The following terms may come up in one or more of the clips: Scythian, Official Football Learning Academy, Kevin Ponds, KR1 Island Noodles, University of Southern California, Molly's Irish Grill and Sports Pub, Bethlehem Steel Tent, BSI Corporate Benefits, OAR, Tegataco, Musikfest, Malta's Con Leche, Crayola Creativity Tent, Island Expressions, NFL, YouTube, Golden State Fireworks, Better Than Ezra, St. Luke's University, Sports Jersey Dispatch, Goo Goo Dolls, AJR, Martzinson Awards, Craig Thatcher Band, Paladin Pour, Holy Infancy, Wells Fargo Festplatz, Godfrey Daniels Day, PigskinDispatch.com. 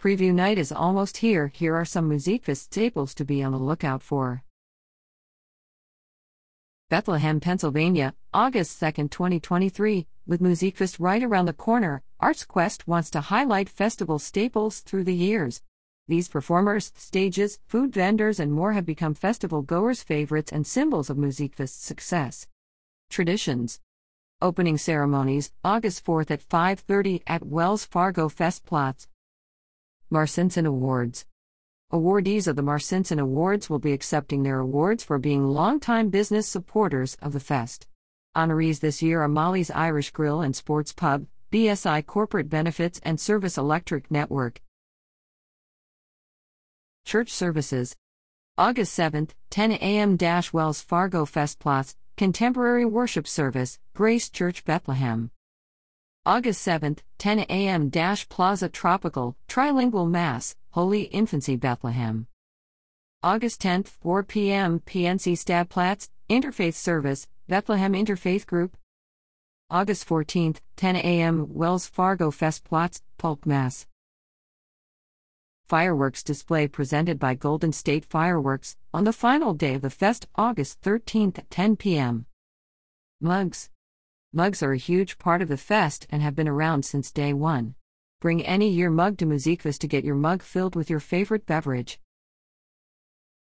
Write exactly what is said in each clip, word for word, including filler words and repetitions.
Preview night is almost here. Here are some Musikfest staples to be on the lookout for. Bethlehem, Pennsylvania, August second, twenty twenty-three. With Musikfest right around the corner, ArtsQuest wants to highlight festival staples through the years. These performers, stages, food vendors, and more have become festival goers' favorites and symbols of Musikfest's success. Traditions. Opening ceremonies, August fourth at five thirty at Wells Fargo Festplatz. Martzinson Awards. Awardees of the Martzinson Awards will be accepting their awards for being longtime business supporters of the fest. Honorees this year are Molly's Irish Grill and Sports Pub, B S I Corporate Benefits, and Service Electric Network. Church Services. August seventh, ten a.m. Wells Fargo Festplatz, Contemporary Worship Service, Grace Church Bethlehem. August seventh, ten a.m. Plaza Tropical, Trilingual Mass, Holy Infancy Bethlehem. August tenth, four p.m. P N C Stadplatz, Interfaith Service, Bethlehem Interfaith Group. August fourteenth, ten a.m. Wells Fargo Festplatz, Polk Mass. Fireworks display presented by Golden State Fireworks on the final day of the fest, August thirteenth at ten p.m. Mugs. Mugs are a huge part of the fest and have been around since day one. Bring any year mug to Musikfest to get your mug filled with your favorite beverage.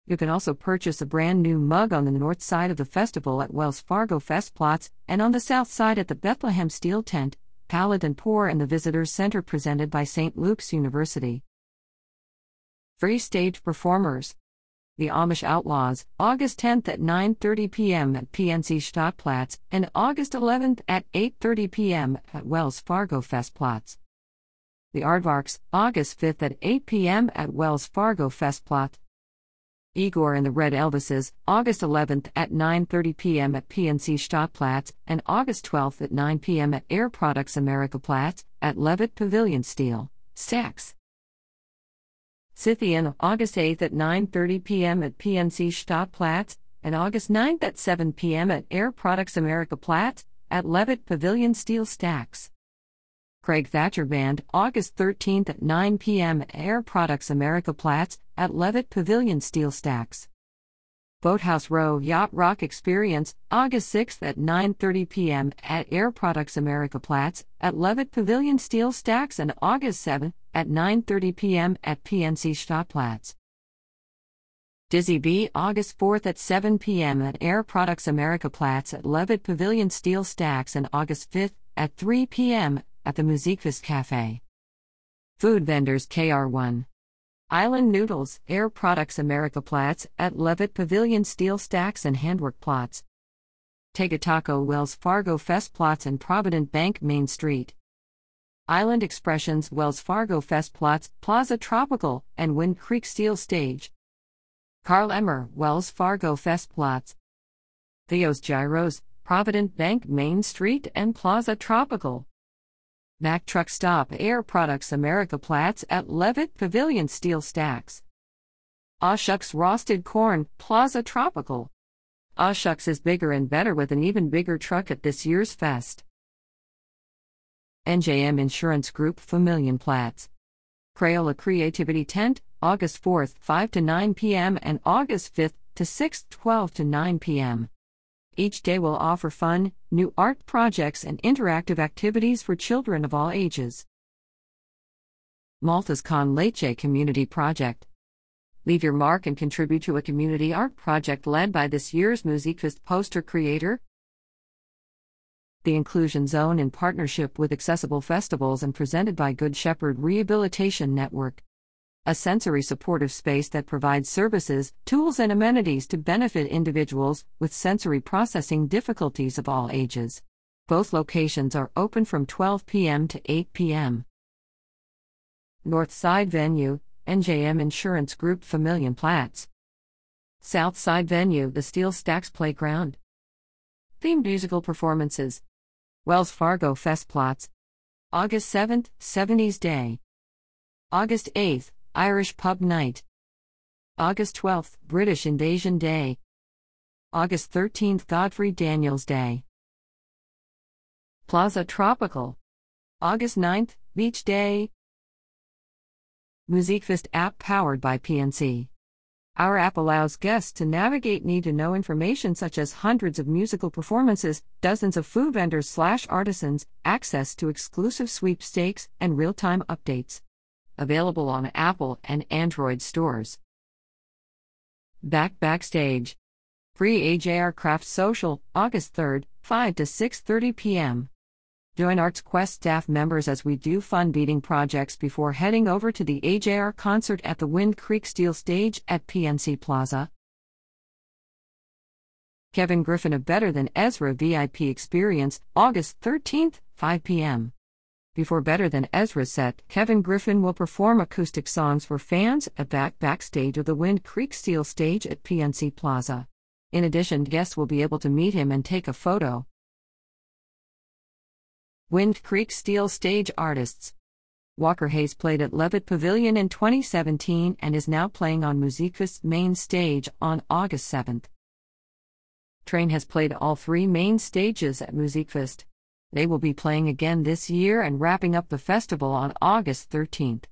You can also purchase a brand new mug on the north side of the festival at Wells Fargo Festplatz and on the south side at the Bethlehem Steel Tent, Paladin Pour, and the Visitors Center presented by Saint Luke's University. Free stage performers. The Amish Outlaws, August tenth at nine thirty p.m. at P N C Stadtplatz and August eleventh at eight thirty p.m. at Wells Fargo Festplatz. The Aardvarks, August fifth at eight p.m. at Wells Fargo Festplatz. Igor and the Red Elvises, August eleventh at nine thirty p.m. at P N C Stadtplatz and August twelfth at nine p.m. at Air Products America Platz at Levitt Pavilion Steel, Sachs. Scythian, August eighth at nine thirty p.m. at P N C Stadtplatz and August ninth at seven p.m. at Air Products America Platz at Levitt Pavilion Steel Stacks. Craig Thatcher Band, August thirteenth at nine p.m. at Air Products America Platz at Levitt Pavilion Steel Stacks. Boathouse Row Yacht Rock Experience, August sixth at nine thirty p.m. at Air Products America Platz at Levitt Pavilion Steel Stacks and August seventh at nine thirty p.m. at P N C Stadtplatz. Dizzy B, August fourth at seven p.m. at Air Products America Platz at Levitt Pavilion Steel Stacks and August fifth at three p.m. at the Musikfest Cafe. Food vendors: K R one Island Noodles, Air Products America Platz at Levitt Pavilion Steel Stacks and Handwork Platz. Tegataco, Wells Fargo Festplatz and Provident Bank Main Street. Island Expressions, Wells Fargo Festplatz, Plaza Tropical, and Wind Creek Steel Stage. Carl Emmer, Wells Fargo Festplatz. Theo's Gyros, Provident Bank Main Street and Plaza Tropical. Mack Truck Stop, Air Products America Platz at Levitt Pavilion Steel Stacks. Aw Shucks Roasted Corn, Plaza Tropical. Aw Shucks is bigger and better with an even bigger truck at this year's fest. N J M Insurance Group Familien Platz. Crayola Creativity Tent, August fourth, five to nine p.m. and August fifth to sixth, twelve to nine p.m. Each day will offer fun, new art projects and interactive activities for children of all ages. Malta's Con Leche Community Project. Leave your mark and contribute to a community art project led by this year's Musikfest poster creator. The Inclusion Zone, in partnership with Accessible Festivals and presented by Good Shepherd Rehabilitation Network. A sensory supportive space that provides services, tools, and amenities to benefit individuals with sensory processing difficulties of all ages. Both locations are open from twelve p.m. to eight p.m. North Side Venue, N J M Insurance Group Familien Platz. South Side Venue, the Steel Stacks Playground. Themed musical performances. Wells Fargo Festplatz. August seventh, seventies Day. August eighth, Irish Pub Night. August twelfth, British Invasion Day. August thirteenth, Godfrey Daniels Day. Plaza Tropical. August ninth, Beach Day. Musikfest app powered by P N C. Our app allows guests to navigate need-to-know information such as hundreds of musical performances, dozens of food vendors slash artisans, access to exclusive sweepstakes, and real-time updates. Available on Apple and Android stores. Back Backstage. Free A J R Craft Social, August third, five to six thirty p m Join ArtsQuest staff members as we do fun beading projects before heading over to the A J R concert at the Wind Creek Steel Stage at P N C Plaza. Kevin Griffin of Better Than Ezra V I P Experience, August thirteenth, five p m Before Better Than Ezra's set, Kevin Griffin will perform acoustic songs for fans at Back Backstage of the Wind Creek Steel Stage at P N C Plaza. In addition, guests will be able to meet him and take a photo. Wind Creek Steel Stage Artists. Walker Hayes played at Levitt Pavilion in twenty seventeen and is now playing on Musikfest's main stage on August seventh. Train has played all three main stages at Musikfest. They will be playing again this year and wrapping up the festival on August thirteenth.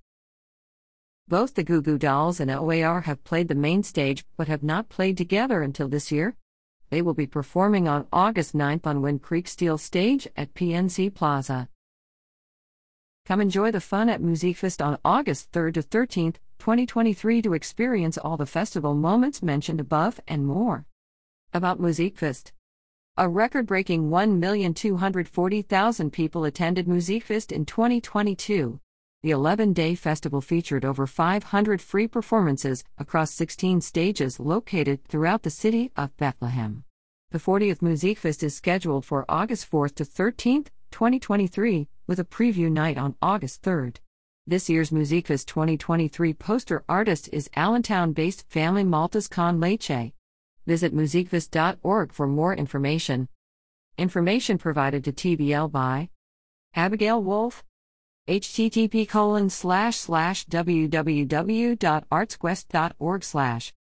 Both the Goo Goo Dolls and O A R have played the main stage but have not played together until this year. They will be performing on August ninth on Wind Creek Steel Stage at P N C Plaza. Come enjoy the fun at Musikfest on August third to thirteenth, twenty twenty-three to experience all the festival moments mentioned above and more. About Musikfest. A record-breaking one million two hundred forty thousand people attended Musikfest in twenty twenty-two. The eleven-day festival featured over five hundred free performances across sixteen stages located throughout the city of Bethlehem. The fortieth Musikfest is scheduled for August fourth to thirteenth, twenty twenty-three, with a preview night on August third. This year's Musikfest twenty twenty-three poster artist is Allentown-based family Malta's Con Leche. Visit musikfest dot org for more information. Information provided to T B L by Abigail Wolfe. H T T P colon slash slash www dot artsquest dot org slash